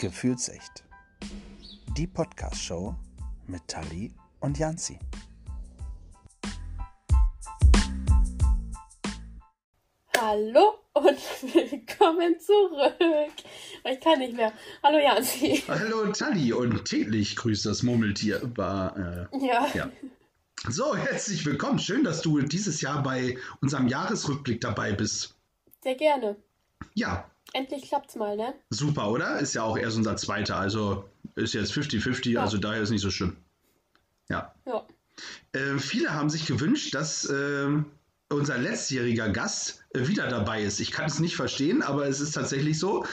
Gefühlsecht. Die Podcast-Show mit Tali und Janzi. Hallo und willkommen zurück. Ich kann nicht mehr. Hallo Janzi. Hallo Tali und täglich grüßt das Murmeltier. Ja. So, herzlich willkommen. Schön, dass du dieses Jahr bei unserem Jahresrückblick dabei bist. Sehr gerne. Ja. Endlich klappt's mal, ne? Super, oder? Ist ja auch erst unser zweiter, also ist jetzt 50-50, ja. Also daher ist nicht so schlimm. Ja. Viele haben sich gewünscht, dass unser letztjähriger Gast wieder dabei ist. Ich kann es nicht verstehen, aber es ist tatsächlich so.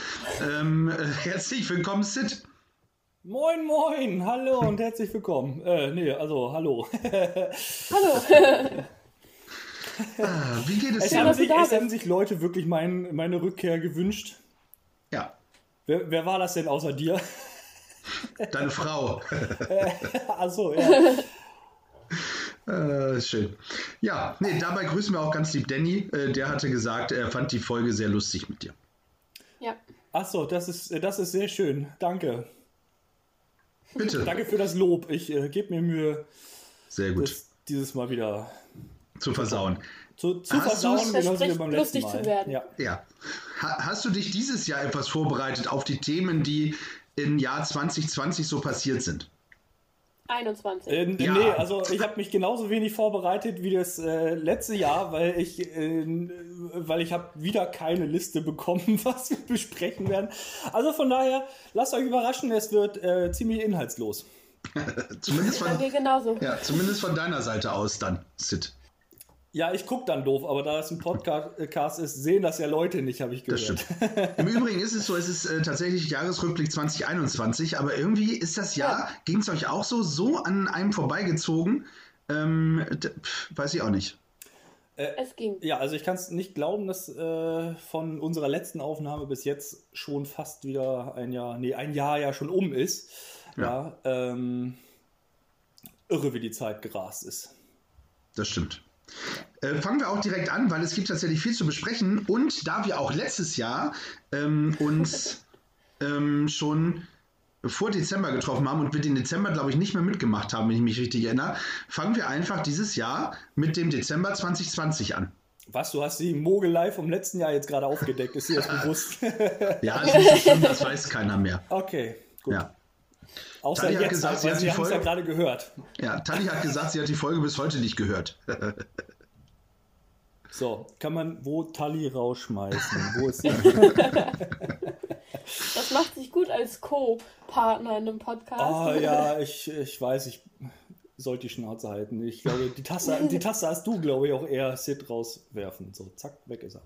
Herzlich willkommen, Sid. Moin, moin, hallo und herzlich willkommen. Hallo. Hallo. Wie geht es dir? Es haben sich Leute wirklich meine Rückkehr gewünscht. Ja. Wer war das denn außer dir? Deine Frau. Achso, ja. Schön. Ja, dabei grüßen wir auch ganz lieb Danny. Der hatte gesagt, er fand die Folge sehr lustig mit dir. Ja. Achso, das ist sehr schön. Danke. Bitte. Danke für das Lob. Ich gebe mir Mühe, sehr gut. Das dieses Mal wieder zu versauen. Zu versauen, genauso wie beim letzten Mal. Lustig zu werden. Ja. Hast du dich dieses Jahr etwas vorbereitet auf die Themen, die im Jahr 2020 so passiert sind? 21. Nee, also ich habe mich genauso wenig vorbereitet wie das letzte Jahr, weil ich habe wieder keine Liste bekommen, was wir besprechen werden. Also von daher, lasst euch überraschen, es wird ziemlich inhaltslos. Zumindest von deiner Seite aus dann, Sid. Ja, ich gucke dann doof, aber da es ein Podcast ist, sehen das ja Leute nicht, habe ich gehört. Das stimmt. Im Übrigen ist es so, es ist tatsächlich Jahresrückblick 2021, aber irgendwie ist das Jahr, ging es euch auch so an einem vorbeigezogen, weiß ich auch nicht. Es ging. Ja, also ich kann es nicht glauben, dass von unserer letzten Aufnahme bis jetzt schon fast wieder ein Jahr ja schon um ist. Ja. Irre, wie die Zeit gerast ist. Das stimmt. Fangen wir auch direkt an, weil es gibt tatsächlich viel zu besprechen und da wir auch letztes Jahr uns schon vor Dezember getroffen haben und wir den Dezember, glaube ich, nicht mehr mitgemacht haben, wenn ich mich richtig erinnere, fangen wir einfach dieses Jahr mit dem Dezember 2020 an. Was, du hast die Mogelei vom letzten Jahr jetzt gerade aufgedeckt, ist dir das bewusst? Ja, das ist so schlimm, das weiß keiner mehr. Okay, gut. Ja. Außer Tali hat gesagt, sie hat die Folge ja gerade gehört. Ja, Tali hat gesagt, sie hat die Folge bis heute nicht gehört. So, kann man wo Tali rausschmeißen? Wo ist sie? Das macht sich gut als Co-Partner in einem Podcast. Ah ja, ich weiß, ich sollte die Schnauze halten. Ich glaube, die Tasse hast du, glaube ich, auch eher Sid rauswerfen. So, zack, weg ist er.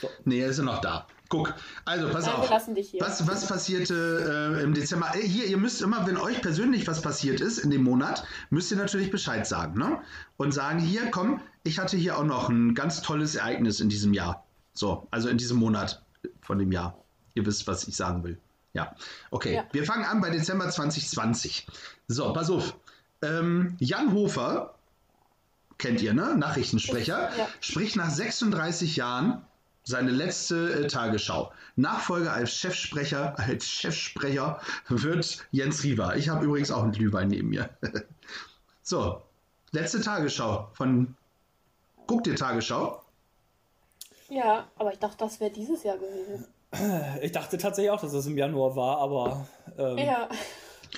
So. Nee, ist er noch da. Guck, also pass auf, wir lassen dich hier. Was passierte im Dezember? Hier, ihr müsst immer, wenn euch persönlich was passiert ist in dem Monat, müsst ihr natürlich Bescheid sagen, ne? Und sagen, hier, komm, ich hatte hier auch noch ein ganz tolles Ereignis in diesem Jahr. So, also in diesem Monat von dem Jahr. Ihr wisst, was ich sagen will. Ja, okay. Ja. Wir fangen an bei Dezember 2020. So, pass auf. Jan Hofer, kennt ihr, ne? Nachrichtensprecher, spricht nach 36 Jahren seine letzte Tagesschau. Nachfolger als Chefsprecher wird Jens Riewer. Ich habe übrigens auch einen Glühwein neben mir. So, letzte Tagesschau von... Guckt ihr Tagesschau? Ja, aber ich dachte, das wäre dieses Jahr gewesen. Ich dachte tatsächlich auch, dass das im Januar war, aber... ja.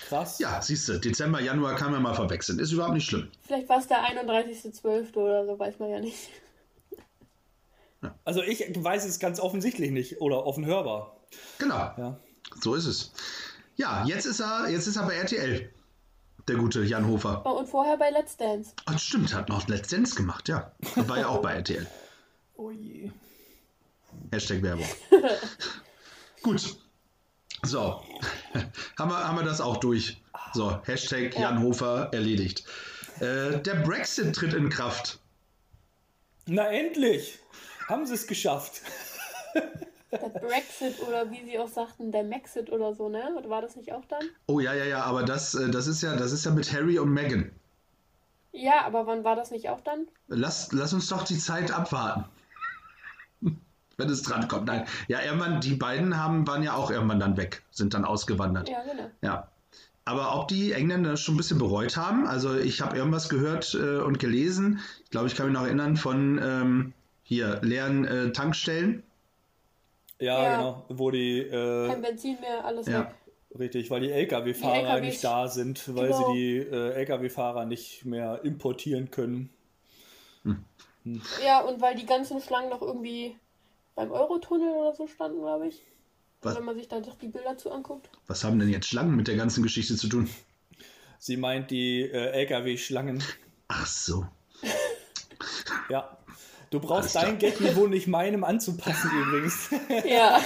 Krass. Ja, siehst du, Dezember, Januar kann man mal verwechseln. Ist überhaupt nicht schlimm. Vielleicht war es der 31.12. oder so, weiß man ja nicht. Also ich weiß es ganz offensichtlich nicht oder offen hörbar. Genau, ja. So ist es. Ja, jetzt ist er bei RTL, der gute Jan Hofer. Oh, und vorher bei Let's Dance. Ach, stimmt, hat noch Let's Dance gemacht, ja. Er war ja auch bei RTL. Oh je. #Werbung. Gut. So, haben wir das auch durch. So, # Jan Hofer erledigt. Der Brexit tritt in Kraft. Na endlich! Haben sie es geschafft. Der Brexit oder wie sie auch sagten, der Maxit oder so, ne? Oder war das nicht auch dann? Oh ja, aber das ist ja mit Harry und Meghan. Ja, aber wann war das nicht auch dann? Lass uns doch die Zeit abwarten. Wenn es dran kommt. Nein. Ja, irgendwann, die beiden waren ja auch irgendwann dann weg, sind dann ausgewandert. Ja, genau. Ja. Aber ob die Engländer das schon ein bisschen bereut haben, also ich habe irgendwas gehört und gelesen, ich glaube, ich kann mich noch erinnern von leeren Tankstellen. Ja, genau, wo die... kein Benzin mehr, alles weg. Richtig, weil die LKW-Fahrer nicht da sind, weil genau. sie die LKW-Fahrer nicht mehr importieren können. Hm. Ja, und weil die ganzen Schlangen noch irgendwie beim Eurotunnel oder so standen, glaube ich. Was? Wenn man sich da doch die Bilder zu anguckt. Was haben denn jetzt Schlangen mit der ganzen Geschichte zu tun? Sie meint die LKW-Schlangen. Ach so. Ja. Du brauchst dein Gag-Niveau nicht meinem anzupassen übrigens. Ja.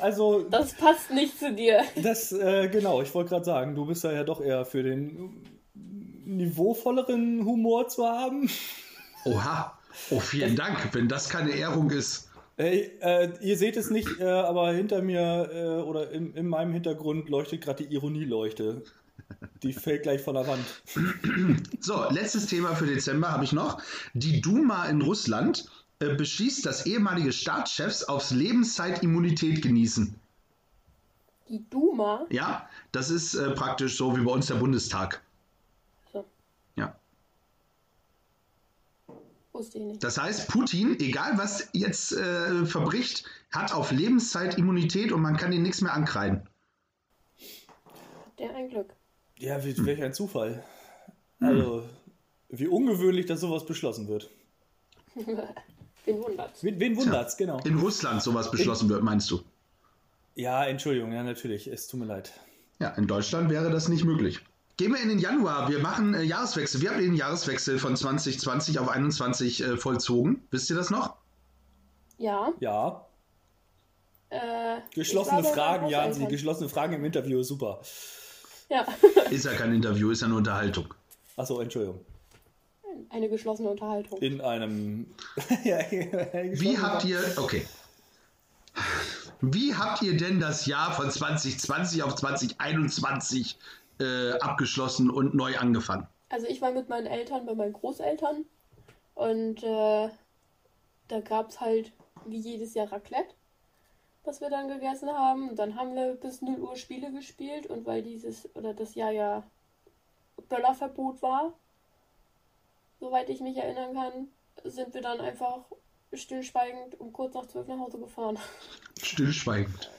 Also, das passt nicht zu dir. Das, genau, ich wollte gerade sagen, du bist ja doch eher für den niveauvolleren Humor zu haben. Oha. Oh, vielen Dank, wenn das keine Ehrung ist. Ihr seht es nicht, aber hinter mir oder in meinem Hintergrund leuchtet gerade die Ironieleuchte. Die fällt gleich von der Wand. So, letztes Thema für Dezember habe ich noch. Die Duma in Russland beschließt, dass ehemalige Staatschefs auf Lebenszeit Immunität genießen. Die Duma? Ja, das ist praktisch so wie bei uns der Bundestag. So. Ja. Wusste ich nicht. Das heißt, Putin, egal was jetzt verbricht, hat auf Lebenszeit Immunität und man kann ihn nichts mehr ankreiden. Der ein Glück. Ja, welch ein Zufall. Also, wie ungewöhnlich, dass sowas beschlossen wird. Wen wundert's? Wen wundert's, ja, genau. In Russland sowas beschlossen wird, meinst du? Ja, Entschuldigung, ja natürlich, es tut mir leid. Ja, in Deutschland wäre das nicht möglich. Gehen wir in den Januar, wir machen Jahreswechsel. Wir haben den Jahreswechsel von 2020 auf 21 vollzogen. Wisst ihr das noch? Ja. Ja. Geschlossene Fragen, Janzi, geschlossene Fragen im Interview, super. Ja. Ist ja kein Interview, ist ja eine Unterhaltung. Achso, Entschuldigung. Eine geschlossene Unterhaltung. In einem... Wie habt ihr denn das Jahr von 2020 auf 2021 abgeschlossen und neu angefangen? Also ich war mit meinen Eltern bei meinen Großeltern und da gab es halt wie jedes Jahr Raclette, was wir dann gegessen haben. Dann haben wir bis 0 Uhr Spiele gespielt und weil das Jahr ja Böllerverbot war, soweit ich mich erinnern kann, sind wir dann einfach stillschweigend um kurz nach 12 nach Hause gefahren. Stillschweigend.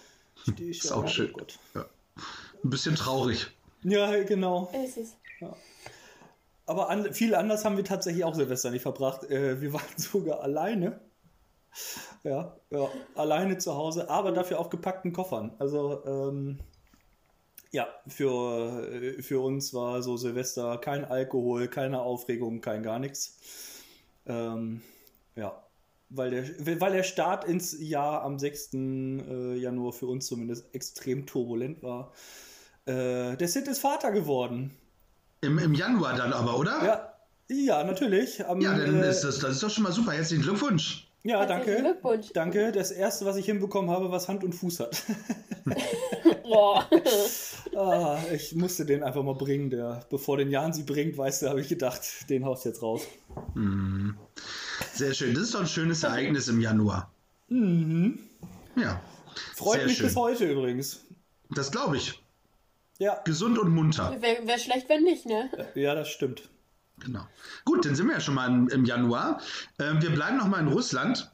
Ist auch schön. Ja. Ein bisschen traurig. Ja, genau. Ist es. Ja. Aber viel anders haben wir tatsächlich auch Silvester nicht verbracht. Wir waren sogar alleine. Ja, alleine zu Hause, aber dafür auf gepackten Koffern. Also, für uns war so Silvester kein Alkohol, keine Aufregung, kein gar nichts. Weil der Start ins Jahr am 6. Januar für uns zumindest extrem turbulent war. Der Sid ist Vater geworden. Im Januar dann aber, oder? Ja, natürlich. Dann ist das ist doch schon mal super. Herzlichen Glückwunsch. Ja, danke. Das erste, was ich hinbekommen habe, was Hand und Fuß hat. Boah. Ich musste den einfach mal bringen. Bevor den Jan sie bringt, weißt du, habe ich gedacht, den haust jetzt raus. Sehr schön. Das ist doch ein schönes Ereignis im Januar. Mhm. Ja. Freut mich bis heute übrigens. Das glaube ich. Ja. Gesund und munter. Wäre schlecht, wenn nicht, ne? Ja, das stimmt. Genau. Gut, dann sind wir ja schon mal im Januar. Wir bleiben noch mal in Russland.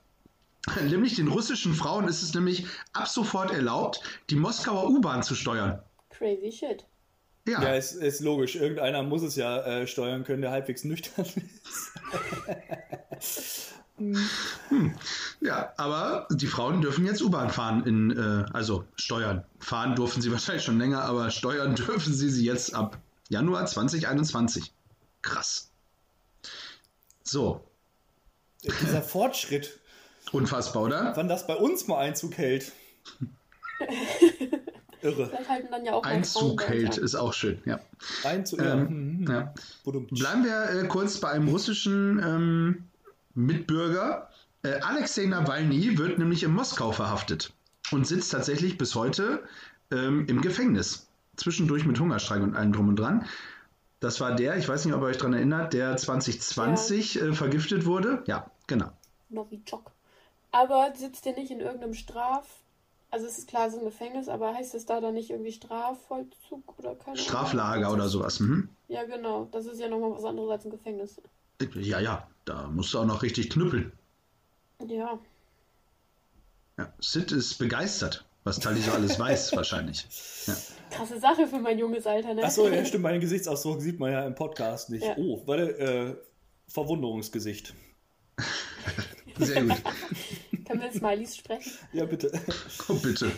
Nämlich den russischen Frauen ist es nämlich ab sofort erlaubt, die Moskauer U-Bahn zu steuern. Crazy shit. Ja, ist logisch. Irgendeiner muss es ja steuern können, der halbwegs nüchtern ist. Ja, aber die Frauen dürfen jetzt U-Bahn fahren, also steuern. Fahren durften sie wahrscheinlich schon länger, aber steuern dürfen sie jetzt ab Januar 2021. Krass. So. Dieser Fortschritt. Unfassbar, oder? Wann das bei uns mal Einzug hält. Irre. Halten dann ja auch Einzug hält, ist auch schön, ja. Einzug, ja. Bleiben wir kurz bei einem russischen Mitbürger. Alexei Nawalny wird nämlich in Moskau verhaftet und sitzt tatsächlich bis heute im Gefängnis. Zwischendurch mit Hungerstreik und allem drum und dran. Das war der, ich weiß nicht, ob ihr euch daran erinnert, der 2020 vergiftet wurde. Ja, genau. Novichok. Aber sitzt der nicht in irgendeinem Also es ist klar, so ein Gefängnis, aber heißt das da dann nicht irgendwie Strafvollzug oder keine Straflager oder sowas, Ja, genau. Das ist ja nochmal was anderes als ein Gefängnis. Ja, ja. Da musst du auch noch richtig knüppeln. Ja. Ja, Sid ist begeistert, was Tali so alles weiß, wahrscheinlich. Ja. Krasse Sache für mein junges Alter, ne? Achso, ja, stimmt, meinen Gesichtsausdruck sieht man ja im Podcast nicht. Ja. Oh, warte, Verwunderungsgesicht. Sehr gut. Können wir in Smileys sprechen? Ja, bitte. Komm, bitte.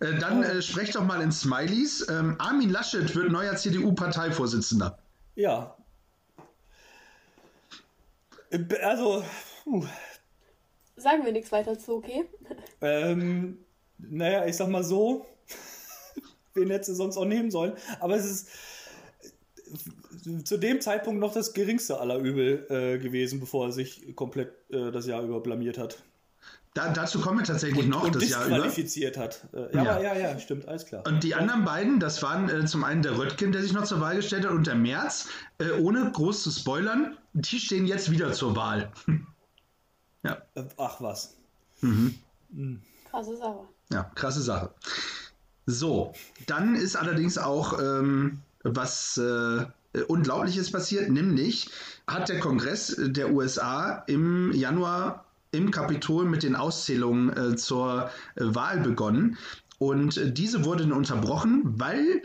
Dann sprecht doch mal in Smileys. Armin Laschet wird neuer CDU-Parteivorsitzender. Ja. Also, Sagen wir nichts weiter zu, okay? Naja, ich sag mal so, wen hättest du sonst auch nehmen sollen. Aber es ist zu dem Zeitpunkt noch das geringste aller Übel gewesen, bevor er sich komplett das Jahr über blamiert hat. Dazu kommen wir tatsächlich noch das Jahr über. Und disqualifiziert hat. Ja, stimmt, alles klar. Und die anderen beiden, das waren zum einen der Röttgen, der sich noch zur Wahl gestellt hat, und der Merz, ohne groß zu spoilern, die stehen jetzt wieder zur Wahl. Ja. Ach was. Mhm. Krasse Sache. Ja, krasse Sache. So, dann ist allerdings auch was Unglaubliches passiert, nämlich hat der Kongress der USA im Januar im Kapitol mit den Auszählungen zur Wahl begonnen. Und diese wurde unterbrochen, weil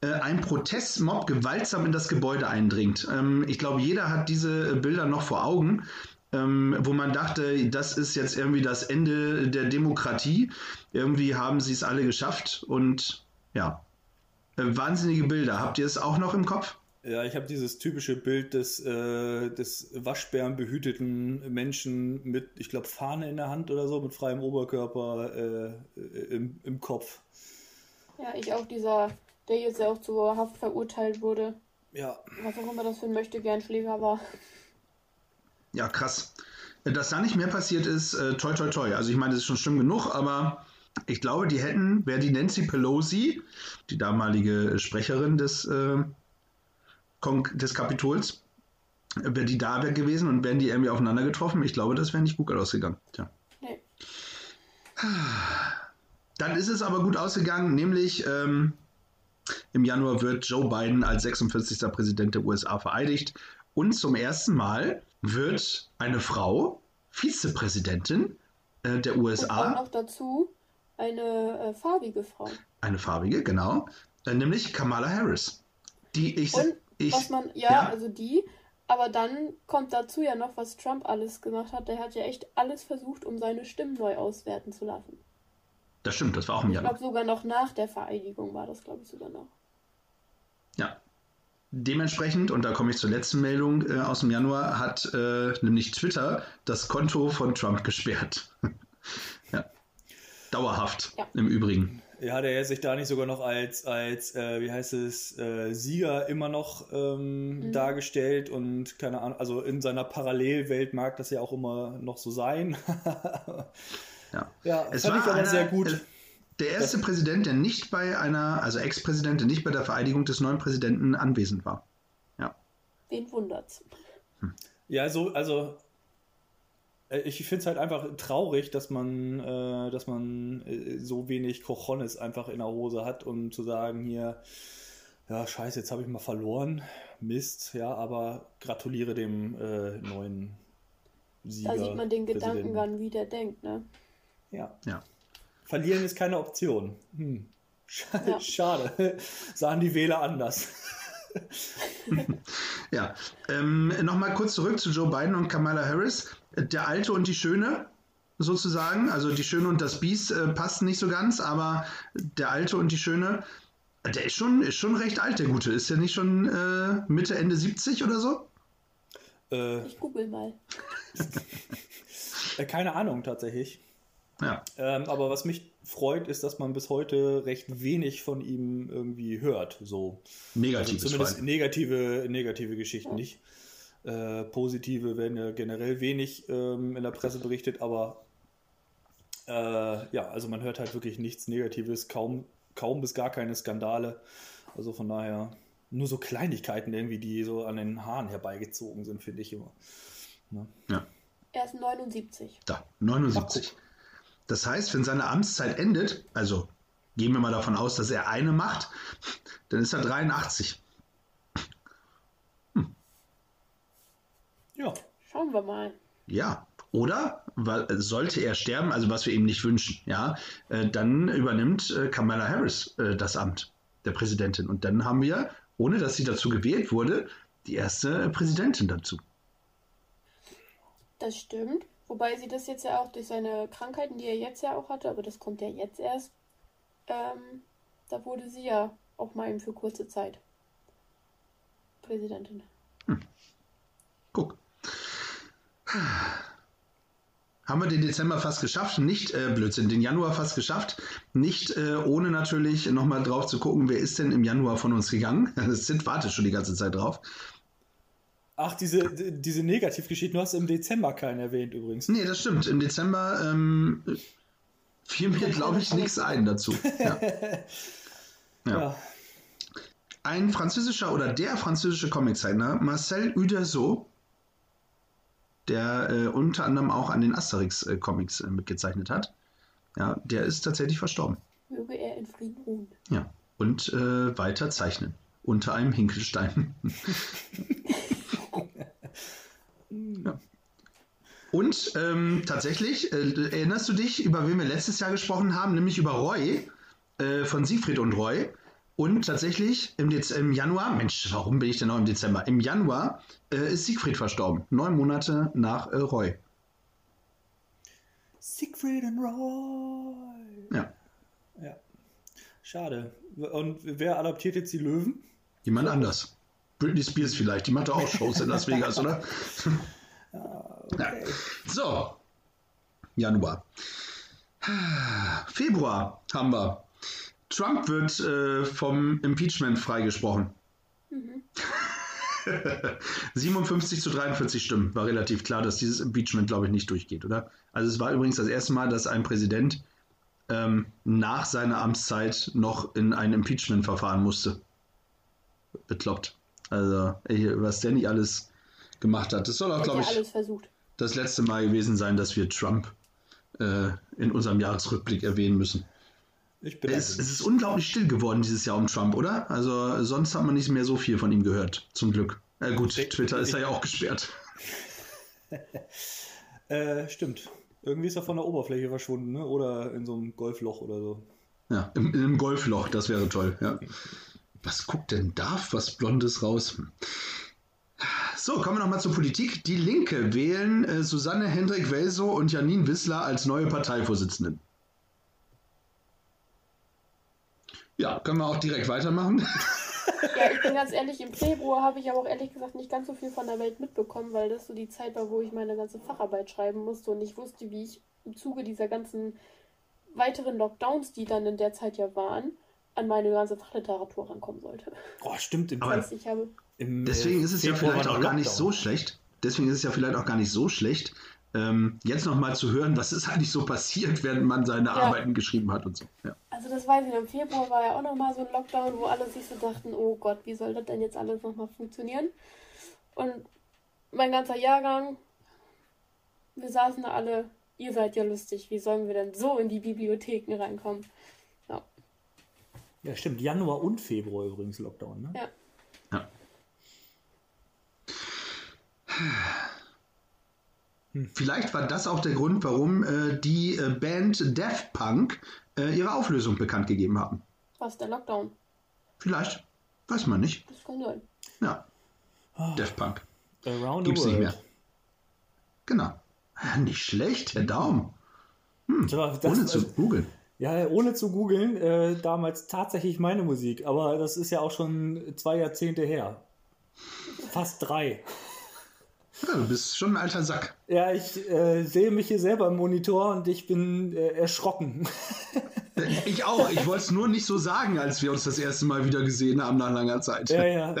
ein Protestmob gewaltsam in das Gebäude eindringt. Ich glaube, jeder hat diese Bilder noch vor Augen, wo man dachte, das ist jetzt irgendwie das Ende der Demokratie. Irgendwie haben sie es alle geschafft. Und ja, wahnsinnige Bilder. Habt ihr es auch noch im Kopf? Ja, ich habe dieses typische Bild des waschbärenbehüteten Menschen mit, ich glaube, Fahne in der Hand oder so, mit freiem Oberkörper im Kopf. Ja, ich auch, dieser, der jetzt ja auch zur Haft verurteilt wurde. Ja. Was auch immer das für ein Möchtegern-Schläger war. Ja, krass. Dass da nicht mehr passiert ist, toi, toi, toi. Also ich meine, das ist schon schlimm genug, aber ich glaube, die hätten, wäre die Nancy Pelosi, die damalige Sprecherin des Kapitols, wäre die da gewesen und wären die irgendwie aufeinander getroffen. Ich glaube, das wäre nicht gut ausgegangen. Tja. Nee. Dann ist es aber gut ausgegangen, nämlich im Januar wird Joe Biden als 46. Präsident der USA vereidigt und zum ersten Mal wird eine Frau Vizepräsidentin der USA. Und auch noch dazu eine farbige Frau. Eine farbige, genau. Nämlich Kamala Harris. Aber dann kommt dazu ja noch, was Trump alles gemacht hat. Der hat ja echt alles versucht, um seine Stimmen neu auswerten zu lassen. Das stimmt, das war auch im Januar. Ich glaube sogar noch nach der Vereidigung war das, glaube ich, sogar noch. Ja. Dementsprechend, und da komme ich zur letzten Meldung aus dem Januar, hat nämlich Twitter das Konto von Trump gesperrt. Ja. Dauerhaft, ja. Im Übrigen. Ja, der sich da nicht sogar noch als Sieger immer noch dargestellt und keine Ahnung, also in seiner Parallelwelt mag das ja auch immer noch so sein. Ja, ja, es fand ich aber sehr gut. Der erste Präsident, der nicht bei Ex-Präsident, der nicht bei der Vereidigung des neuen Präsidenten anwesend war. Ja. Wen wundert's? Ja, also ich finde es halt einfach traurig, dass man so wenig Cojones einfach in der Hose hat, um zu sagen, hier, ja, scheiße, jetzt habe ich mal verloren, Mist, ja, aber gratuliere dem neuen Sieger. Da sieht man den Gedankengang, wie der denkt, ne? Ja. Ja. Verlieren ist keine Option. Ja. Schade. Sahen die Wähler anders. Ja. Nochmal kurz zurück zu Joe Biden und Kamala Harris. Der Alte und die Schöne sozusagen. Also die Schöne und das Biest passt nicht so ganz, aber der Alte und die Schöne, der ist schon recht alt, der Gute. Ist der nicht schon Mitte, Ende 70 oder so? Ich google mal. Keine Ahnung tatsächlich. Ja. Aber was mich freut, ist, dass man bis heute recht wenig von ihm irgendwie hört. So. Zumindest negative Geschichten nicht. Positive werden ja generell wenig in der Presse berichtet, aber ja, also man hört halt wirklich nichts Negatives, kaum bis gar keine Skandale. Also von daher nur so Kleinigkeiten irgendwie, die so an den Haaren herbeigezogen sind, finde ich immer. Ne? Ja. Er ist 79. Da, 79. Das heißt, wenn seine Amtszeit endet, also gehen wir mal davon aus, dass er eine macht, dann ist er 83. Ja. Schauen wir mal. Ja, oder weil, sollte er sterben, also was wir ihm nicht wünschen, ja, dann übernimmt Kamala Harris das Amt der Präsidentin. Und dann haben wir, ohne dass sie dazu gewählt wurde, die erste Präsidentin dazu. Das stimmt. Wobei sie das jetzt ja auch durch seine Krankheiten, die er jetzt ja auch hatte, aber das kommt ja jetzt erst, da wurde sie ja auch mal eben für kurze Zeit Präsidentin. Hm. Guck. Haben wir den Dezember fast geschafft, nicht, Blödsinn, den Januar fast geschafft, nicht ohne natürlich nochmal drauf zu gucken, wer ist denn im Januar von uns gegangen? Sid wartet schon die ganze Zeit drauf. Ach, diese Negativgeschichten, du hast im Dezember keinen erwähnt übrigens. Nee, das stimmt, im Dezember fiel mir, glaube ich, nichts ein dazu. Ja. Ja. Ein französischer oder der französische Comiczeichner Marcel Uderzo, der unter anderem auch an den Asterix-Comics mitgezeichnet hat, ja, der ist tatsächlich verstorben. Möge er in Frieden ruhen. Ja, und weiter zeichnen. Unter einem Hinkelstein. Ja. Und tatsächlich, erinnerst du dich, über wen wir letztes Jahr gesprochen haben, nämlich über Roy von Siegfried und Roy. Und tatsächlich im Januar, Mensch, warum bin ich denn noch im Dezember? Im Januar ist Siegfried verstorben, 9 Monate nach Roy. Siegfried und Roy. Ja. Ja. Schade. Und wer adaptiert jetzt die Löwen? Jemand anders. Britney Spears vielleicht, die macht doch auch Shows in Las Vegas, oder? Okay. Ja. So, Januar. Februar haben wir. Trump wird vom Impeachment freigesprochen. Mhm. 57-43 Stimmen. War relativ klar, dass dieses Impeachment, glaube ich, nicht durchgeht, oder? Also es war übrigens das erste Mal, dass ein Präsident nach seiner Amtszeit noch in ein Impeachment-Verfahren musste. Bekloppt. Also, was der nicht alles gemacht hat. Das soll auch, glaube ich, das letzte Mal gewesen sein, dass wir Trump in unserem Jahresrückblick erwähnen müssen. Es ist unglaublich still geworden dieses Jahr um Trump, oder? Also sonst hat man nicht mehr so viel von ihm gehört, zum Glück. Gut, Twitter ist ja auch gesperrt. Stimmt. Irgendwie ist er von der Oberfläche verschwunden, ne? Oder in so einem Golfloch oder so. Ja, in einem Golfloch, das wäre toll, ja. Was guckt denn da was Blondes raus? So, kommen wir nochmal zur Politik. Die Linke wählen Susanne Hendrik-Welsow und Janine Wissler als neue Parteivorsitzenden. Ja, können wir auch direkt weitermachen. Ja, ich bin ganz ehrlich, im Februar habe ich aber auch ehrlich gesagt nicht ganz so viel von der Welt mitbekommen, weil das so die Zeit war, wo ich meine ganze Facharbeit schreiben musste und ich wusste, wie ich im Zuge dieser ganzen weiteren Lockdowns, die dann in der Zeit ja waren, an meine ganze Fachliteratur rankommen sollte. Oh, stimmt. Deswegen ist es ja vielleicht auch gar nicht so schlecht. Jetzt nochmal zu hören, was ist eigentlich so passiert, während man seine Arbeiten geschrieben hat und so. Ja. Also das weiß ich, im Februar war ja auch nochmal so ein Lockdown, wo alle sich so dachten, oh Gott, wie soll das denn jetzt alles nochmal funktionieren? Und mein ganzer Jahrgang, wir saßen da alle, ihr seid ja lustig, wie sollen wir denn so in die Bibliotheken reinkommen? Ja, ja stimmt, Januar und Februar übrigens Lockdown, ne? Ja. Ja. Vielleicht war das auch der Grund, warum die Band Daft Punk ihre Auflösung bekannt gegeben haben. Was, der Lockdown? Vielleicht. Weiß man nicht. Das kann sein. Ja. Oh. Daft Punk. Gibt's nicht mehr. Genau. Ja, nicht schlecht, Herr Daum. Hm. Ja, ohne zu googeln. Ja, ohne zu googeln. Damals tatsächlich meine Musik. Aber das ist ja auch schon 2 Jahrzehnte her. Fast 3. Ja, du bist schon ein alter Sack. Ja, ich sehe mich hier selber im Monitor und ich bin erschrocken. Ich auch. Ich wollte es nur nicht so sagen, als wir uns das erste Mal wieder gesehen haben nach langer Zeit. Ja.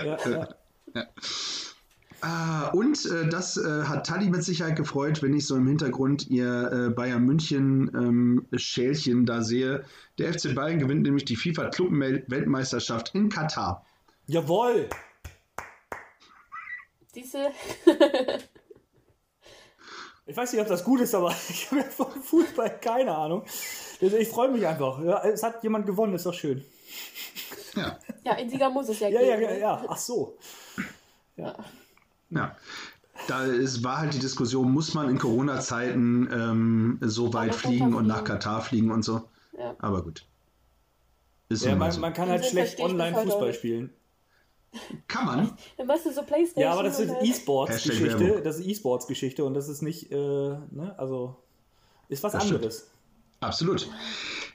Und das hat Tali mit Sicherheit gefreut, wenn ich so im Hintergrund ihr Bayern München Schälchen da sehe. Der FC Bayern gewinnt nämlich die FIFA-Club-Weltmeisterschaft in Katar. Jawohl! Siehste? Ich weiß nicht, ob das gut ist, aber ich habe ja von Fußball keine Ahnung. Also ich freue mich einfach. Ja, es hat jemand gewonnen, ist doch schön. Ja, ja, in Sieger muss es ja gehen. Ja. Ach so. Ja. Es war halt die Diskussion, muss man in Corona-Zeiten so weit fliegen und nach Katar fliegen und so. Ja. Aber gut. Ist ja, man kann halt schlecht online Fußball spielen. Kann man. Dann machst du so PlayStation. Ja, aber das ist E-Sports-Geschichte. Das ist E-Sports-Geschichte und das ist nicht, also ist was anderes. Stimmt. Absolut.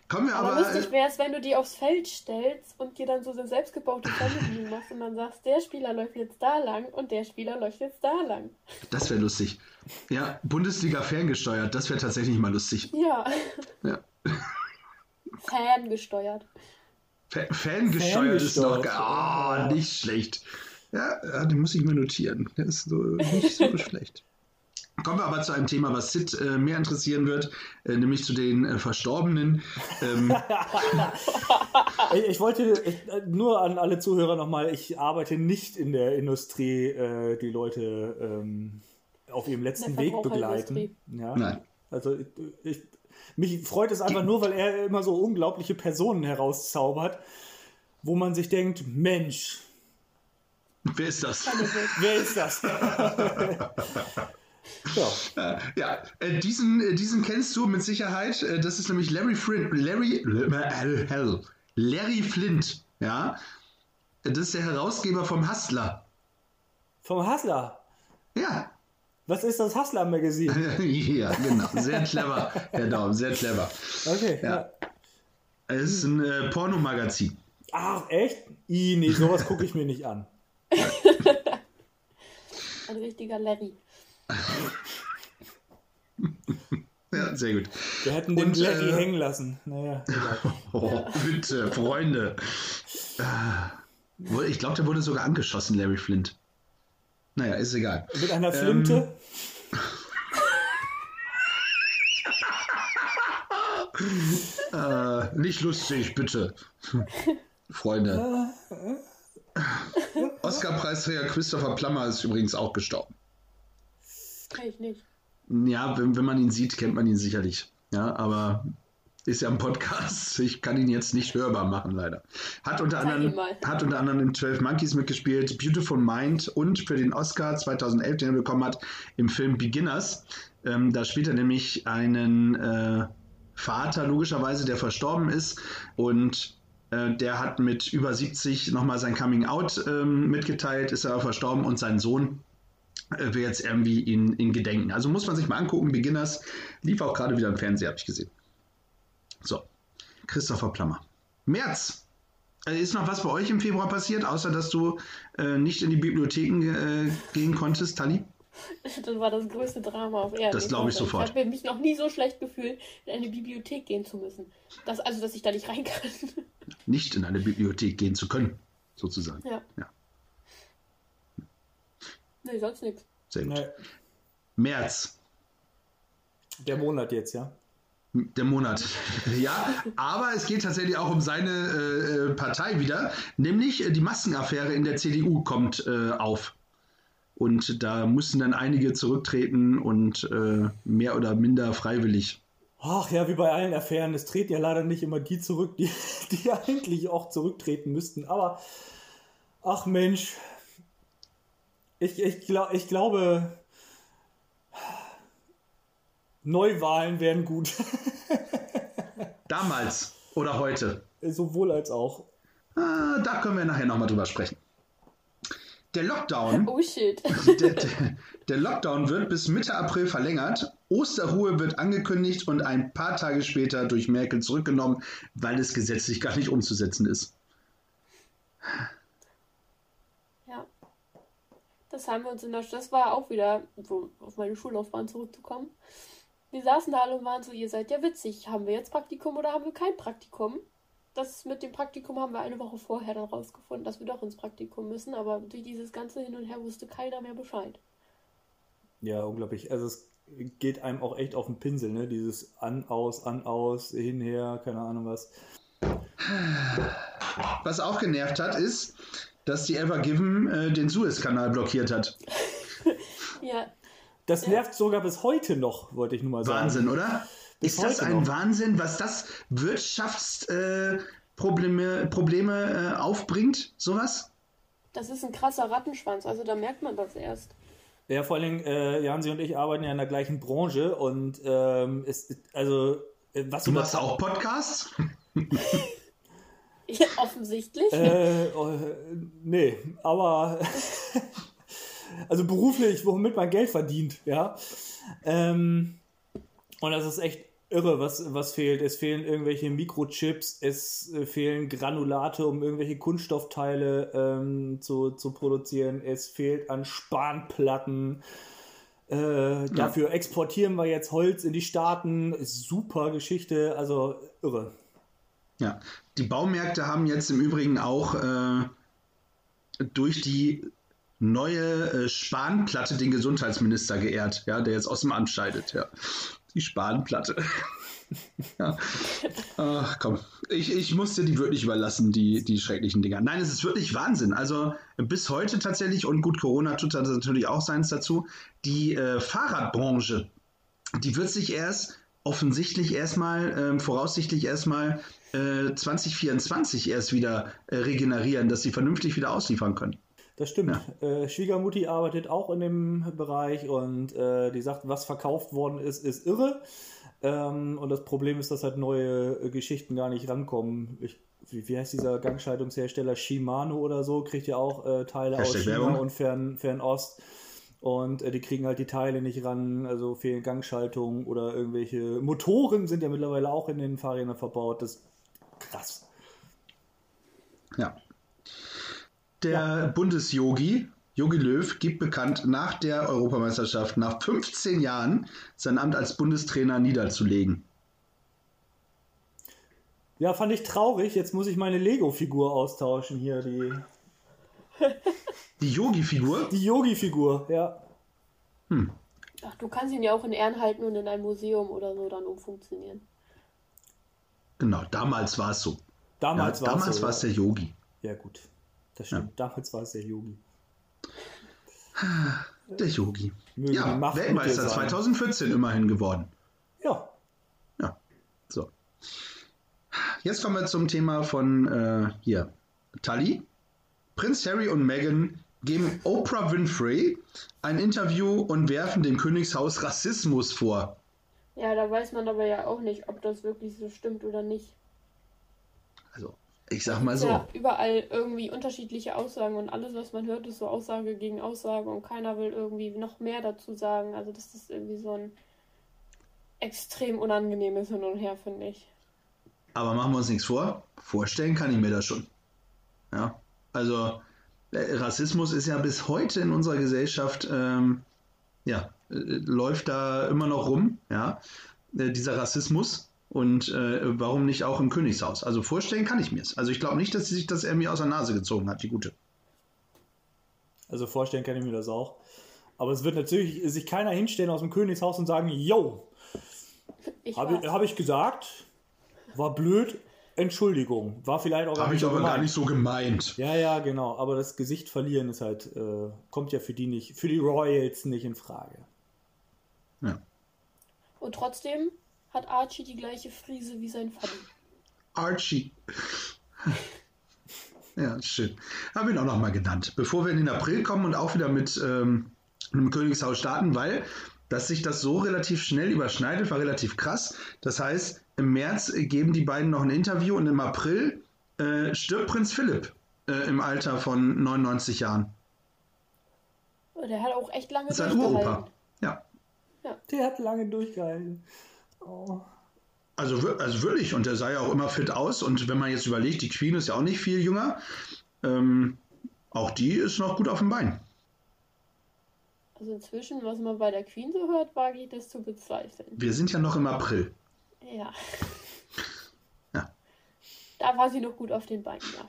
Kommen wir aber lustig wäre es, wenn du die aufs Feld stellst und dir dann so eine selbstgebaute Familie machst und dann sagst, der Spieler läuft jetzt da lang und der Spieler läuft jetzt da lang. Das wäre lustig. Ja, Bundesliga ferngesteuert, das wäre tatsächlich mal lustig. Ja. Ferngesteuert. Ferngesteuert ist doch nicht schlecht. Ja, den muss ich mir notieren. Der ist so nicht so schlecht. Kommen wir aber zu einem Thema, was Sid mehr interessieren wird, nämlich zu den Verstorbenen. Ich wollte nur an alle Zuhörer nochmal, ich arbeite nicht in der Industrie, die Leute auf ihrem letzten Weg begleiten. Ja. Nein. Also mich freut es einfach nur, weil er immer so unglaubliche Personen herauszaubert, wo man sich denkt, Mensch. Wer ist das? Ja, diesen kennst du mit Sicherheit. Das ist nämlich Larry Flint. Ja, das ist der Herausgeber vom Hustler. Vom Hustler? Ja. Was ist das Hustler-Magazin? Ja, genau. Sehr clever. Genau, sehr clever. Okay. Ja. Es ist ein Pornomagazin. Ach, echt? Nee, sowas gucke ich mir nicht an. Ein richtiger Larry. Ja, sehr gut. Wir hätten den Larry hängen lassen. Naja. Bitte, Freunde. Ich glaube, der wurde sogar angeschossen, Larry Flint. Naja, ist egal. Mit einer Flinte? Nicht lustig, bitte. Freunde. Oscar-Preisträger Christopher Plummer ist übrigens auch gestorben. Kann ich nicht. Ja, wenn man ihn sieht, kennt man ihn sicherlich. Ja, aber ist ja ein Podcast. Ich kann ihn jetzt nicht hörbar machen, leider. Hat unter anderem im 12 Monkeys mitgespielt, Beautiful Mind und für den Oscar 2011, den er bekommen hat, im Film Beginners. Da spielt er nämlich einen Vater, logischerweise, der verstorben ist und der hat mit über 70 nochmal sein Coming-out mitgeteilt, ist aber verstorben und sein Sohn will jetzt irgendwie in Gedenken. Also muss man sich mal angucken, Beginners lief auch gerade wieder im Fernsehen, habe ich gesehen. So, Christopher Plummer. Merz, ist noch was bei euch im Februar passiert, außer dass du nicht in die Bibliotheken gehen konntest, Tali? Das war das größte Drama auf Erden. Das glaube ich sofort. Ich habe mich noch nie so schlecht gefühlt, in eine Bibliothek gehen zu müssen. Dass ich da nicht rein kann. Nicht in eine Bibliothek gehen zu können, sozusagen. Ja. Nee, sonst nichts. Sehr gut. Nee. März. Der Monat jetzt, ja? Der Monat. Ja, aber es geht tatsächlich auch um seine Partei wieder. Nämlich die Maskenaffäre in der CDU kommt auf. Und da mussten dann einige zurücktreten und mehr oder minder freiwillig. Ach ja, wie bei allen Affären. Es treten ja leider nicht immer die zurück, die eigentlich auch zurücktreten müssten. Aber, ach Mensch, ich glaube, Neuwahlen wären gut. Damals oder heute? Sowohl als auch. Da können wir nachher nochmal drüber sprechen. Der Lockdown, oh shit. Der Lockdown wird bis Mitte April verlängert, Osterruhe wird angekündigt und ein paar Tage später durch Merkel zurückgenommen, weil es gesetzlich gar nicht umzusetzen ist. Ja, das haben wir uns das war auch wieder, so auf meine Schullaufbahn zurückzukommen. Wir saßen da alle und waren so, ihr seid ja witzig, haben wir jetzt Praktikum oder haben wir kein Praktikum? Das mit dem Praktikum haben wir eine Woche vorher dann rausgefunden, dass wir doch ins Praktikum müssen, aber durch dieses ganze Hin und Her wusste keiner mehr Bescheid. Ja, unglaublich. Also es geht einem auch echt auf den Pinsel, ne? Dieses an, aus, hinher, keine Ahnung was. Was auch genervt hat, ist, dass die Ever Given den Suezkanal blockiert hat. Ja. Das nervt sogar bis heute noch, wollte ich nur mal sagen. Wahnsinn, oder? Bis ist das ein noch. Wahnsinn, was das Wirtschaftsprobleme aufbringt, sowas? Das ist ein krasser Rattenschwanz, also da merkt man das erst. Ja, vor allen Dingen, Janzi und ich arbeiten ja in der gleichen Branche und was... Du machst auch Podcasts? Ja, offensichtlich. Nee, aber... also beruflich, womit man Geld verdient, ja. Und das ist echt irre, was fehlt. Es fehlen irgendwelche Mikrochips, es fehlen Granulate, um irgendwelche Kunststoffteile zu produzieren. Es fehlt an Spanplatten. Dafür exportieren wir jetzt Holz in die Staaten. Super Geschichte, also irre. Ja, die Baumärkte haben jetzt im Übrigen auch durch die neue Spanplatte den Gesundheitsminister geehrt, ja, der jetzt aus dem Amt scheidet, ja. Die Spanplatte. Ja. Ach komm, ich muss dir die wirklich überlassen, die schrecklichen Dinger. Nein, es ist wirklich Wahnsinn. Also bis heute tatsächlich, und gut, Corona tut das natürlich auch seins dazu, die Fahrradbranche, die wird sich voraussichtlich erstmal 2024 erst wieder regenerieren, dass sie vernünftig wieder ausliefern können. Das stimmt. Ja. Schwiegermutti arbeitet auch in dem Bereich und die sagt, was verkauft worden ist, ist irre. Und das Problem ist, dass halt neue Geschichten gar nicht rankommen. Wie heißt dieser Gangschaltungshersteller? Shimano oder so, kriegt ja auch Teile aus China und Fernost. Und die kriegen halt die Teile nicht ran, also fehlen Gangschaltungen oder irgendwelche Motoren sind ja mittlerweile auch in den Fahrrädern verbaut. Das ist krass. Ja. Der Bundesjogi, Yogi Löw, gibt bekannt, nach der Europameisterschaft nach 15 Jahren sein Amt als Bundestrainer niederzulegen. Ja, fand ich traurig. Jetzt muss ich meine Lego-Figur austauschen hier. Die Yogi-Figur? Die Yogi-Figur, ja. Ach, du kannst ihn ja auch in Ehren halten und in ein Museum oder so dann umfunktionieren. Genau, damals war es so. Damals war es der Yogi. Ja, gut. Das stimmt, ja. Damals war es der Yogi. Der Yogi. Ja, Weltmeister 2014 immerhin geworden. Ja. Ja, so. Jetzt kommen wir zum Thema von hier. Tali. Prinz Harry und Meghan geben Oprah Winfrey ein Interview und werfen dem Königshaus Rassismus vor. Ja, da weiß man aber ja auch nicht, ob das wirklich so stimmt oder nicht. Also... Ich sag mal so. Ja, überall irgendwie unterschiedliche Aussagen und alles, was man hört, ist so Aussage gegen Aussage und keiner will irgendwie noch mehr dazu sagen. Also das ist irgendwie so ein extrem unangenehmes Hin und Her, finde ich. Aber machen wir uns nichts vor. Vorstellen kann ich mir das schon. Ja, also Rassismus ist ja bis heute in unserer Gesellschaft, läuft da immer noch rum, ja, dieser Rassismus. Und warum nicht auch im Königshaus? Also vorstellen kann ich mir es. Also ich glaube nicht, dass sie sich das irgendwie aus der Nase gezogen hat, die Gute. Also vorstellen kann ich mir das auch. Aber es wird natürlich sich keiner hinstellen aus dem Königshaus und sagen, yo, hab ich gesagt, war blöd, Entschuldigung. War vielleicht auch gar nicht so gemeint. Habe ich aber gar nicht so gemeint. Ja, genau. Aber das Gesicht verlieren ist halt, kommt ja für die Royals nicht in Frage. Ja. Und trotzdem... hat Archie die gleiche Frise wie sein Vater. Archie. Ja, schön. Haben wir ihn auch nochmal genannt. Bevor wir in den April kommen und auch wieder mit einem Königshaus starten, weil dass sich das so relativ schnell überschneidet, war relativ krass. Das heißt, im März geben die beiden noch ein Interview und im April stirbt Prinz Philipp im Alter von 99 Jahren. Der hat auch echt lange durchgehalten. Sein Uropa, ja. Der hat lange durchgehalten. Oh. Also wirklich, und der sah ja auch immer fit aus. Und wenn man jetzt überlegt, die Queen ist ja auch nicht viel jünger. Auch die ist noch gut auf dem Bein. Also inzwischen, was man bei der Queen so hört, wage ich das zu bezweifeln. Wir sind ja noch im April. Ja. Da war sie noch gut auf den Beinen, ja.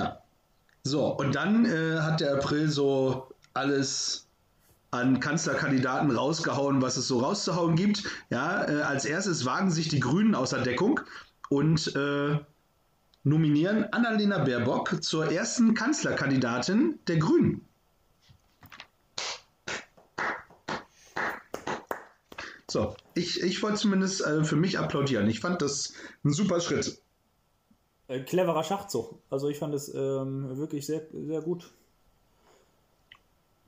Ja. So, und dann hat der April so alles... an Kanzlerkandidaten rausgehauen, was es so rauszuhauen gibt. Ja, als erstes wagen sich die Grünen außer Deckung und nominieren Annalena Baerbock zur ersten Kanzlerkandidatin der Grünen. So, ich wollte zumindest für mich applaudieren. Ich fand das ein super Schritt. Cleverer Schachzug. Also ich fand es wirklich sehr, sehr gut.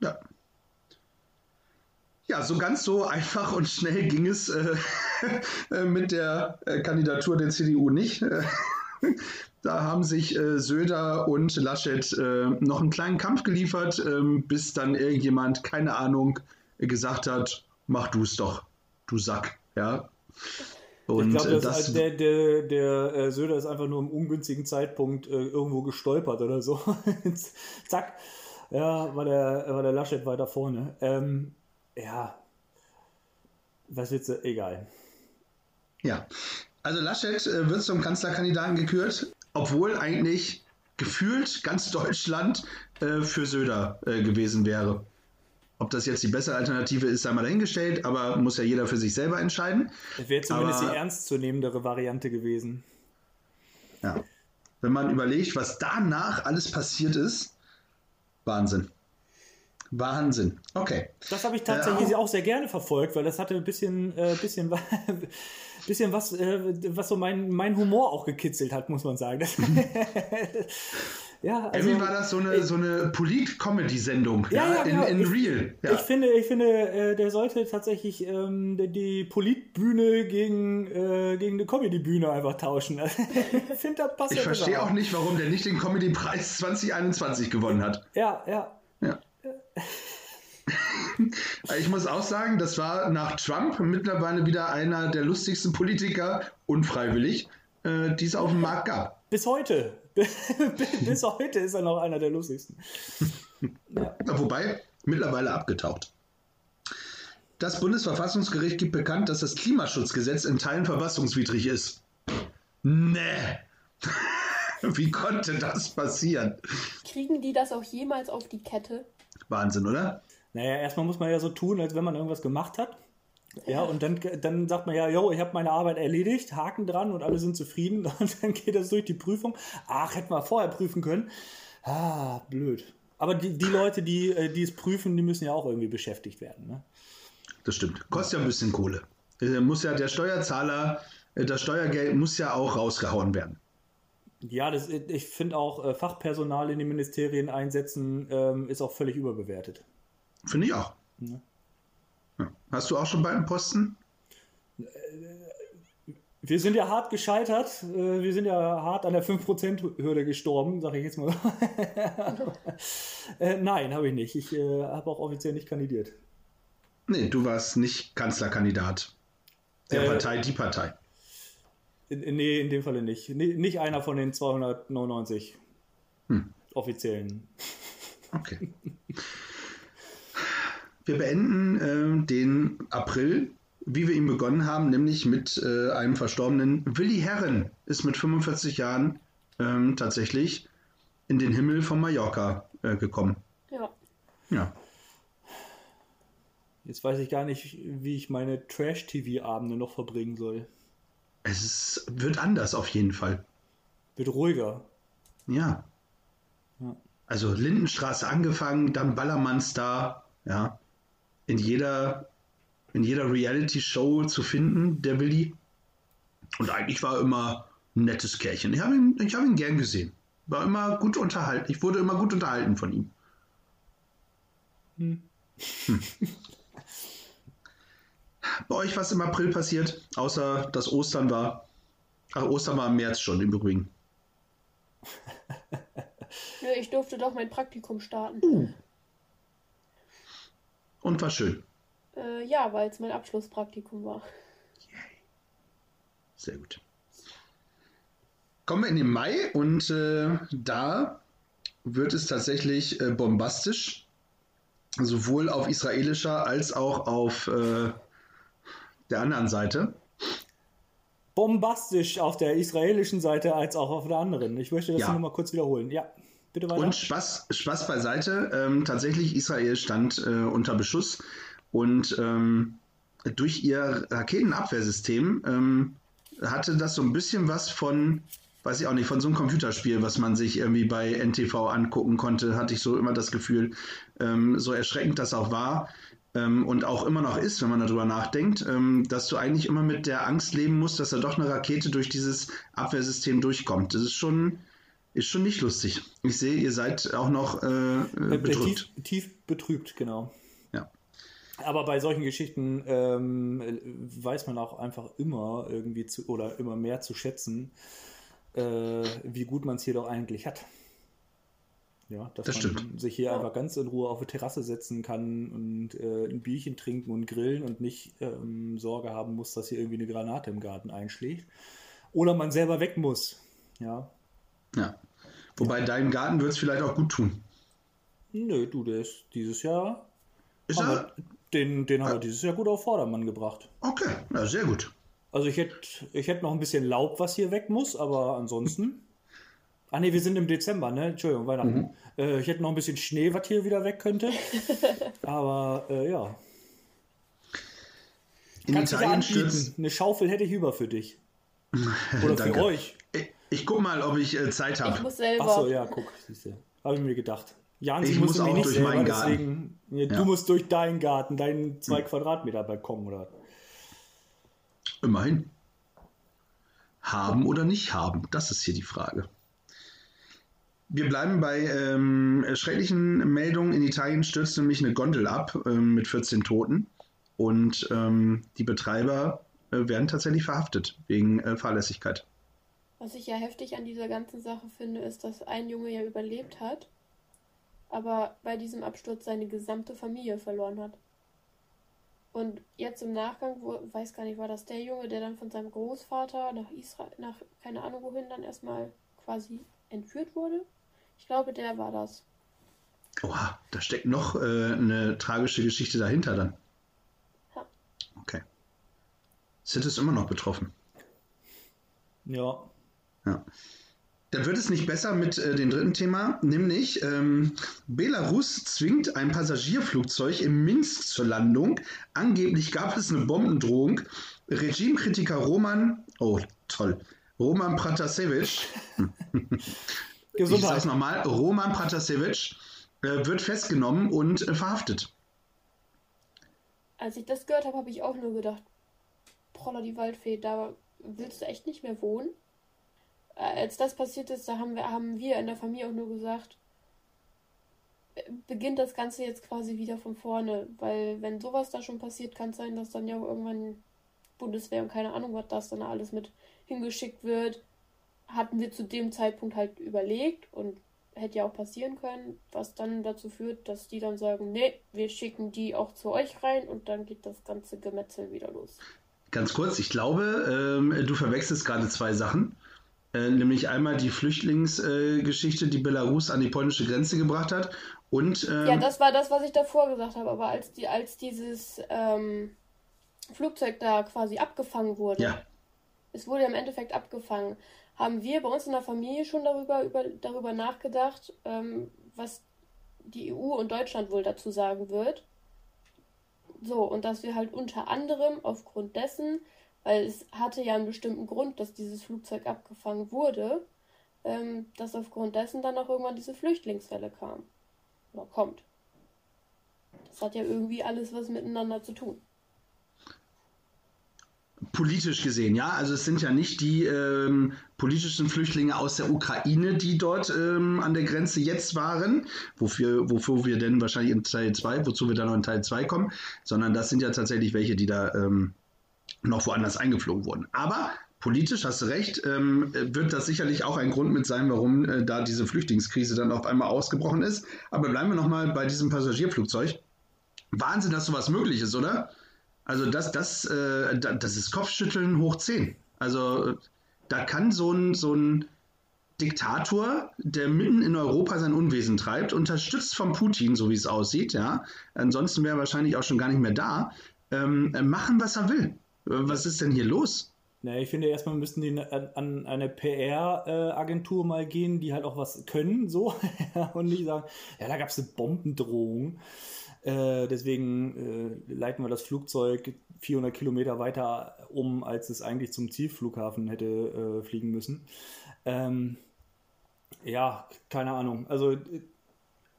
Ja. Ja, so ganz so einfach und schnell ging es mit der Kandidatur der CDU nicht. Da haben sich Söder und Laschet noch einen kleinen Kampf geliefert, bis dann irgendjemand, keine Ahnung, gesagt hat, mach du es doch, du Sack. Ja. Und ich glaube, der Söder ist einfach nur im ungünstigen Zeitpunkt irgendwo gestolpert oder so. Zack. Ja, war der Laschet weiter vorne. Ja, was willst du? Egal. Ja, also Laschet wird zum Kanzlerkandidaten gekürt, obwohl eigentlich gefühlt ganz Deutschland für Söder gewesen wäre. Ob das jetzt die bessere Alternative ist, sei mal dahingestellt, aber muss ja jeder für sich selber entscheiden. Das wäre zumindest die ernstzunehmendere Variante gewesen. Ja, wenn man überlegt, was danach alles passiert ist, Wahnsinn. Okay. Das habe ich tatsächlich auch sehr gerne verfolgt, weil das hatte ein bisschen was, was so mein Humor auch gekitzelt hat, muss man sagen. Ja, also, irgendwie war das so eine Polit-Comedy-Sendung in Real. Ja. Ich finde, der sollte tatsächlich die Politbühne gegen eine Comedy-Bühne einfach tauschen. Ich finde, das passt. Ich verstehe auch nicht, warum der nicht den Comedy-Preis 2021 gewonnen hat. Ja. Ich muss auch sagen, das war nach Trump mittlerweile wieder einer der lustigsten Politiker, unfreiwillig, die es auf dem Markt gab. Bis heute. Bis heute ist er noch einer der lustigsten. Ja. Wobei, mittlerweile abgetaucht. Das Bundesverfassungsgericht gibt bekannt, dass das Klimaschutzgesetz in Teilen verfassungswidrig ist. Nee. Wie konnte das passieren? Kriegen die das auch jemals auf die Kette? Wahnsinn, oder? Naja, erstmal muss man ja so tun, als wenn man irgendwas gemacht hat. Ja, und dann sagt man ja, yo, ich habe meine Arbeit erledigt, Haken dran und alle sind zufrieden. Und dann geht das durch die Prüfung. Ach, hätten wir vorher prüfen können. Ah, blöd. Aber die Leute, die es prüfen, die müssen ja auch irgendwie beschäftigt werden. Ne? Das stimmt. Kostet ja ein bisschen Kohle. Muss ja der Steuerzahler, das Steuergeld muss ja auch rausgehauen werden. Ja, ich finde auch, Fachpersonal in den Ministerien einsetzen ist auch völlig überbewertet. Finde ich auch. Ja. Hast du auch schon beiden Posten? Wir sind ja hart gescheitert. Wir sind ja hart an der 5%-Hürde gestorben, sage ich jetzt mal. Nein, habe ich nicht. Ich habe auch offiziell nicht kandidiert. Nee, du warst nicht Kanzlerkandidat. Der Partei, die Partei. Nee, in dem Falle nicht. Nee, nicht einer von den 299 offiziellen. Okay. Wir beenden den April, wie wir ihn begonnen haben, nämlich mit einem verstorbenen Willi Herren, ist mit 45 Jahren tatsächlich in den Himmel von Mallorca gekommen. Ja. Jetzt weiß ich gar nicht, wie ich meine Trash-TV-Abende noch verbringen soll. Wird anders auf jeden Fall. Wird ruhiger. Ja. Also Lindenstraße angefangen, dann Ballermann-Star, ja. In jeder Reality-Show zu finden, der Willi. Und eigentlich war er immer ein nettes Kerlchen. Ich hab ihn gern gesehen. War immer gut unterhalten. Ich wurde immer gut unterhalten von ihm. Bei euch, was im April passiert, außer dass Ostern war. Ach, Ostern war im März schon im Übrigen. Ja, ich durfte doch mein Praktikum starten. Und war schön. Ja, weil es mein Abschlusspraktikum war. Yeah. Sehr gut. Kommen wir in den Mai und da wird es tatsächlich bombastisch. Sowohl auf israelischer als auch auf der anderen Seite. Bombastisch auf der israelischen Seite als auch auf der anderen. Ich möchte das nochmal kurz wiederholen. Ja, bitte weiter. Und Spaß beiseite. Tatsächlich, Israel stand unter Beschuss. Und durch ihr Raketenabwehrsystem hatte das so ein bisschen was von, weiß ich auch nicht, von so einem Computerspiel, was man sich irgendwie bei NTV angucken konnte, hatte ich so immer das Gefühl, so erschreckend das auch war. und auch immer noch ist, wenn man darüber nachdenkt, dass du eigentlich immer mit der Angst leben musst, dass da doch eine Rakete durch dieses Abwehrsystem durchkommt. Das ist schon nicht lustig. Ich sehe, ihr seid auch noch betrübt. Tief betrübt, genau. Ja. Aber bei solchen Geschichten weiß man auch einfach immer irgendwie immer mehr zu schätzen, wie gut man es hier doch eigentlich hat. Ja, dass das man stimmt. sich hier einfach ganz in Ruhe auf eine Terrasse setzen kann und ein Bierchen trinken und grillen und nicht Sorge haben muss, dass hier irgendwie eine Granate im Garten einschlägt. Oder man selber weg muss. Ja. Ja. Wobei deinem Garten wird es vielleicht auch gut tun. Nö, du, der ist dieses Jahr. Ist er? Den haben wir dieses Jahr gut auf Vordermann gebracht. Okay, na sehr gut. Also ich hätte noch ein bisschen Laub, was hier weg muss, aber ansonsten. Ach nee, wir sind im Dezember, ne? Entschuldigung, Weihnachten. Mhm. Ich hätte noch ein bisschen Schnee, was hier wieder weg könnte. Aber ja. In Kannst Italien du anbieten. Eine Schaufel hätte ich über für dich. Oder für euch. Ich guck mal, ob ich Zeit habe. Ich muss selber. Achso, ja, guck. Habe ich mir gedacht. Janzi, ich muss auch nicht durch selber, meinen Garten. Deswegen, du musst durch deinen Garten, deinen 2 Quadratmeter Balkon oder. Immerhin. Haben oder nicht haben, das ist hier die Frage. Wir bleiben bei schrecklichen Meldungen. In Italien stürzt nämlich eine Gondel ab mit 14 Toten und die Betreiber werden tatsächlich verhaftet wegen Fahrlässigkeit. Was ich ja heftig an dieser ganzen Sache finde, ist, dass ein Junge ja überlebt hat, aber bei diesem Absturz seine gesamte Familie verloren hat. Und jetzt im Nachgang, weiß gar nicht, war das der Junge, der dann von seinem Großvater nach Israel, nach keine Ahnung wohin, dann erstmal quasi entführt wurde? Ich glaube, der war das. Oha, da steckt noch eine tragische Geschichte dahinter dann. Ja. Okay. Sid ist immer noch betroffen. Ja. Dann wird es nicht besser mit dem dritten Thema, nämlich Belarus zwingt ein Passagierflugzeug in Minsk zur Landung. Angeblich gab es eine Bombendrohung. Regimekritiker Roman Pratasevich. Ich sag's nochmal. Roman Pratasevich wird festgenommen und verhaftet. Als ich das gehört habe, habe ich auch nur gedacht, Proller die Waldfee, da willst du echt nicht mehr wohnen? Als das passiert ist, da haben wir in der Familie auch nur gesagt, beginnt das Ganze jetzt quasi wieder von vorne. Weil wenn sowas da schon passiert, kann es sein, dass dann ja irgendwann Bundeswehr und keine Ahnung, was das dann alles mit hingeschickt wird. Hatten wir zu dem Zeitpunkt halt überlegt und hätte ja auch passieren können, was dann dazu führt, dass die dann sagen, nee, wir schicken die auch zu euch rein und dann geht das ganze Gemetzel wieder los. Ganz kurz, ich glaube, du verwechselst gerade zwei Sachen. Nämlich einmal die Flüchtlingsgeschichte, die Belarus an die polnische Grenze gebracht hat und... ja, das war das, was ich davor gesagt habe, aber als dieses Flugzeug da quasi abgefangen wurde, ja. Es wurde im Endeffekt abgefangen, haben wir bei uns in der Familie schon darüber nachgedacht, was die EU und Deutschland wohl dazu sagen wird. So, und dass wir halt unter anderem aufgrund dessen, weil es hatte ja einen bestimmten Grund, dass dieses Flugzeug abgefangen wurde, dass aufgrund dessen dann auch irgendwann diese Flüchtlingswelle kam. Oder kommt. Das hat ja irgendwie alles was miteinander zu tun. Politisch gesehen, ja. Also es sind ja nicht die politischen Flüchtlinge aus der Ukraine, die dort an der Grenze jetzt waren, wofür wir denn wahrscheinlich in Teil 2, wozu wir dann noch in Teil 2 kommen, sondern das sind ja tatsächlich welche, die da noch woanders eingeflogen wurden. Aber politisch, hast du recht, wird das sicherlich auch ein Grund mit sein, warum da diese Flüchtlingskrise dann auf einmal ausgebrochen ist. Aber bleiben wir nochmal bei diesem Passagierflugzeug. Wahnsinn, dass sowas möglich ist, oder? Also das ist Kopfschütteln hoch 10. Also da kann so ein Diktator, der mitten in Europa sein Unwesen treibt, unterstützt von Putin, so wie es aussieht, ja. Ansonsten wäre er wahrscheinlich auch schon gar nicht mehr da. Machen, was er will. Was ist denn hier los? Naja, ich finde, erstmal müssen die an eine PR-Agentur mal gehen, die halt auch was können, so. Und nicht sagen, ja, da gab es eine Bombendrohung. Deswegen leiten wir das Flugzeug 400 Kilometer weiter um, als es eigentlich zum Zielflughafen hätte fliegen müssen. Ja, keine Ahnung. Also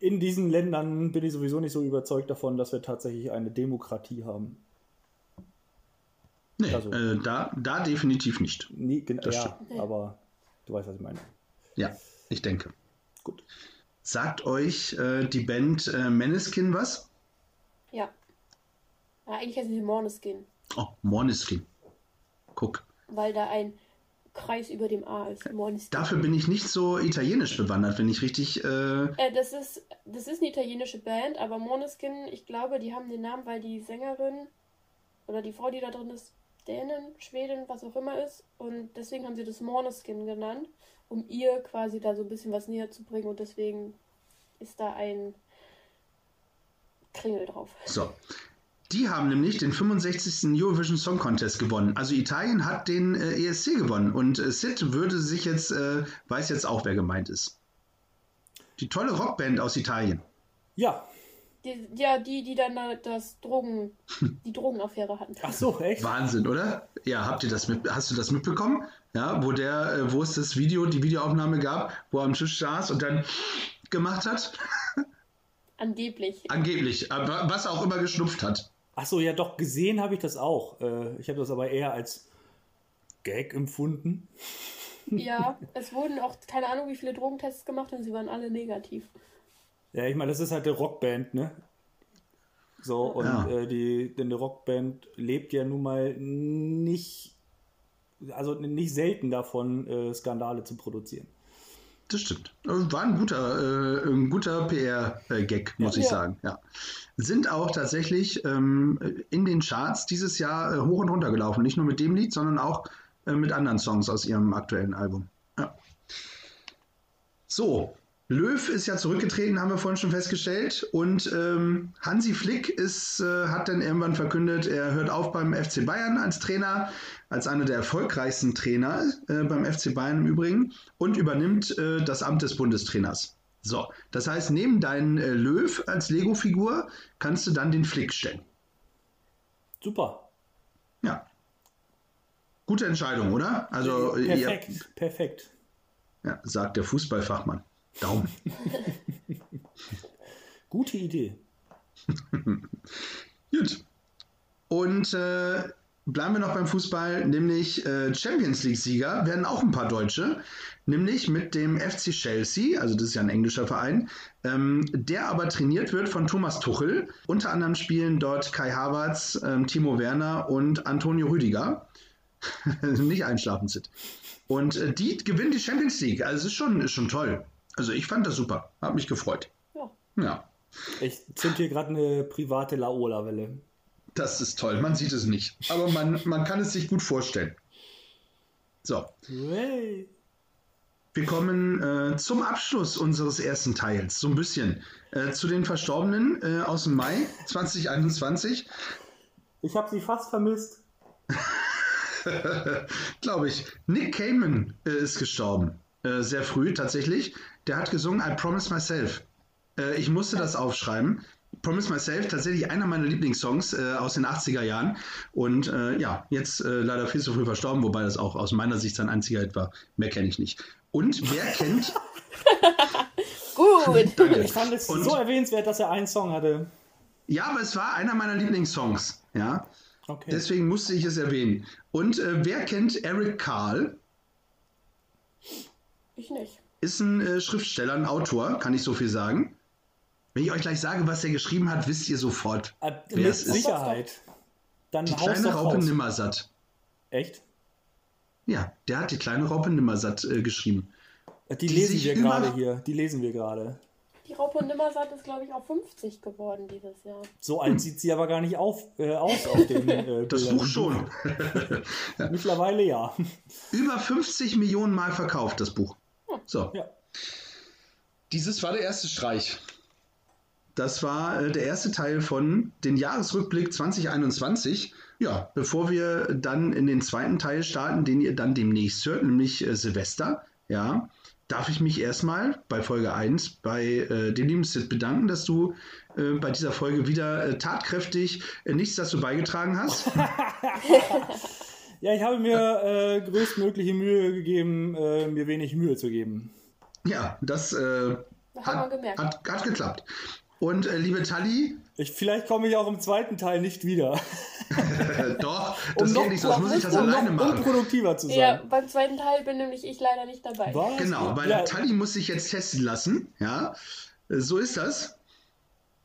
in diesen Ländern bin ich sowieso nicht so überzeugt davon, dass wir tatsächlich eine Demokratie haben. Nee, also, da definitiv nicht. Nee, ja, aber du weißt, was ich meine. Ja, ich denke. Gut. Sagt euch die Band Måneskin was? Ja. Ja, eigentlich heißen sie Måneskin. Oh, Måneskin. Guck. Weil da ein Kreis über dem A ist. Måneskin. Dafür bin ich nicht so italienisch bewandert, wenn ich richtig... Das ist eine italienische Band, aber Måneskin, ich glaube, die haben den Namen, weil die Sängerin oder die Frau, die da drin ist, Dänen, Schweden, was auch immer ist. Und deswegen haben sie das Måneskin genannt, um ihr quasi da so ein bisschen was näher zu bringen. Und deswegen ist da ein Kringel drauf. So. Die haben nämlich den 65. Eurovision Song Contest gewonnen. Also Italien hat den ESC gewonnen. Und Sid würde sich jetzt, weiß jetzt auch, wer gemeint ist. Die tolle Rockband aus Italien. Ja. Die dann die Drogenaffäre hatten. Ach so, echt? Wahnsinn, oder? Ja, hast du das mitbekommen? Ja, wo es das Video, die Videoaufnahme gab, wo er am Tisch saß und dann gemacht hat? Angeblich. Angeblich, aber was auch immer geschnupft hat. Ach so, ja doch, gesehen habe ich das auch. Ich habe das aber eher als Gag empfunden. Ja, es wurden auch, keine Ahnung, wie viele Drogentests gemacht und sie waren alle negativ. Ja, ich meine, das ist halt eine Rockband, ne? So, und ja. Denn die Rockband lebt ja nun mal nicht selten davon, Skandale zu produzieren. Das stimmt. War ein guter PR-Gag, muss ich sagen. Ja. Sind auch tatsächlich in den Charts dieses Jahr hoch und runter gelaufen. Nicht nur mit dem Lied, sondern auch mit anderen Songs aus ihrem aktuellen Album. Ja. So. Löw ist ja zurückgetreten, haben wir vorhin schon festgestellt. Und Hansi Flick hat dann irgendwann verkündet, er hört auf beim FC Bayern als Trainer, als einer der erfolgreichsten Trainer beim FC Bayern im Übrigen und übernimmt das Amt des Bundestrainers. So, das heißt, neben deinen Löw als Lego-Figur kannst du dann den Flick stellen. Super. Ja. Gute Entscheidung, oder? Also, perfekt. Ja, sagt der Fußballfachmann. Daumen. Gute Idee. Gut. Und bleiben wir noch beim Fußball, nämlich Champions League-Sieger werden auch ein paar Deutsche, nämlich mit dem FC Chelsea, also das ist ja ein englischer Verein, der aber trainiert wird von Thomas Tuchel. Unter anderem spielen dort Kai Havertz, Timo Werner und Antonio Rüdiger. Nicht einschlafen, Sid. Und die gewinnen die Champions League. Also es ist schon toll. Also ich fand das super. Hab mich gefreut. Ja. Ich zünd hier gerade eine private Laola-Welle. Das ist toll. Man sieht es nicht. Aber man kann es sich gut vorstellen. So. Hey. Wir kommen zum Abschluss unseres ersten Teils. So ein bisschen zu den Verstorbenen aus dem Mai 2021. Ich habe sie fast vermisst. Glaube ich. Nick Cayman ist gestorben. Sehr früh tatsächlich. Der hat gesungen I Promise Myself. Ich musste das aufschreiben. Promise Myself, tatsächlich einer meiner Lieblingssongs aus den 80er Jahren. Und ja, jetzt leider viel zu früh verstorben, wobei das auch aus meiner Sicht sein einziger Hit war. Mehr kenne ich nicht. Und wer kennt... Gut. Danke. Ich fand es so erwähnenswert, dass er einen Song hatte. Ja, aber es war einer meiner Lieblingssongs. Ja. Okay. Deswegen musste ich es erwähnen. Und wer kennt Eric Carle? Ich nicht. Ist ein Schriftsteller, ein Autor, kann ich so viel sagen. Wenn ich euch gleich sage, was er geschrieben hat, wisst ihr sofort, wer es ist. Sicherheit. Dann die kleine Raupe Nimmersatt. Echt? Ja, der hat die kleine Raupe Nimmersatt geschrieben. Die lesen wir gerade. Die Raupe Nimmersatt ist, glaube ich, auch 50 geworden dieses Jahr. So alt sieht sie aber gar nicht aus dem Das Buch schon. Mittlerweile ja. Über 50 Millionen Mal verkauft, das Buch. So. Ja. Dieses war der erste Streich. Das war der erste Teil von den Jahresrückblick 2021. Ja, bevor wir dann in den zweiten Teil starten, den ihr dann demnächst hört, nämlich Silvester, ja, darf ich mich erstmal bei Folge 1 bei dem lieben Sid bedanken, dass du bei dieser Folge wieder tatkräftig nichts dazu beigetragen hast. Ja, ich habe mir größtmögliche Mühe gegeben, mir wenig Mühe zu geben. Ja, das Das haben wir gemerkt. Hat geklappt. Und liebe Tali? Vielleicht komme ich auch im zweiten Teil nicht wieder. Doch, das geht nicht, sonst muss ich das alleine machen. Um produktiver zu sein. Ja, beim zweiten Teil bin nämlich ich leider nicht dabei. Was? Genau, weil der Tali muss sich jetzt testen lassen. Ja, so ist das.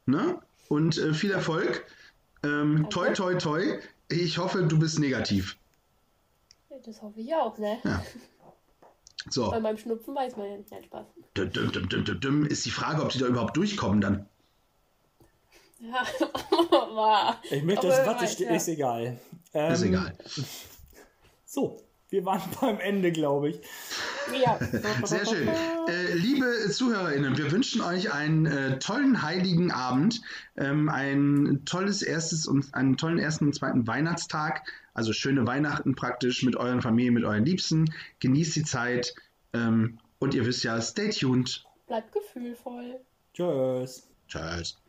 Ne? Und viel Erfolg. Toi, toi, toi. Ich hoffe, du bist negativ. Das hoffe ich auch, ne? Ja. So. Bei meinem Schnupfen weiß man ja nicht, Spaß. Ist die Frage, ob die da überhaupt durchkommen dann. Ja, war. Ich möchte das Wattestück, ist egal. Ist egal. So, wir waren beim Ende, glaube ich. Ja. Sehr schön. Liebe ZuhörerInnen, wir wünschen euch einen tollen heiligen Abend, ein tolles erstes und einen tollen ersten und zweiten Weihnachtstag. Also schöne Weihnachten praktisch mit euren Familien, mit euren Liebsten. Genießt die Zeit. Und ihr wisst ja, stay tuned. Bleibt gefühlvoll. Tschüss. Tschüss.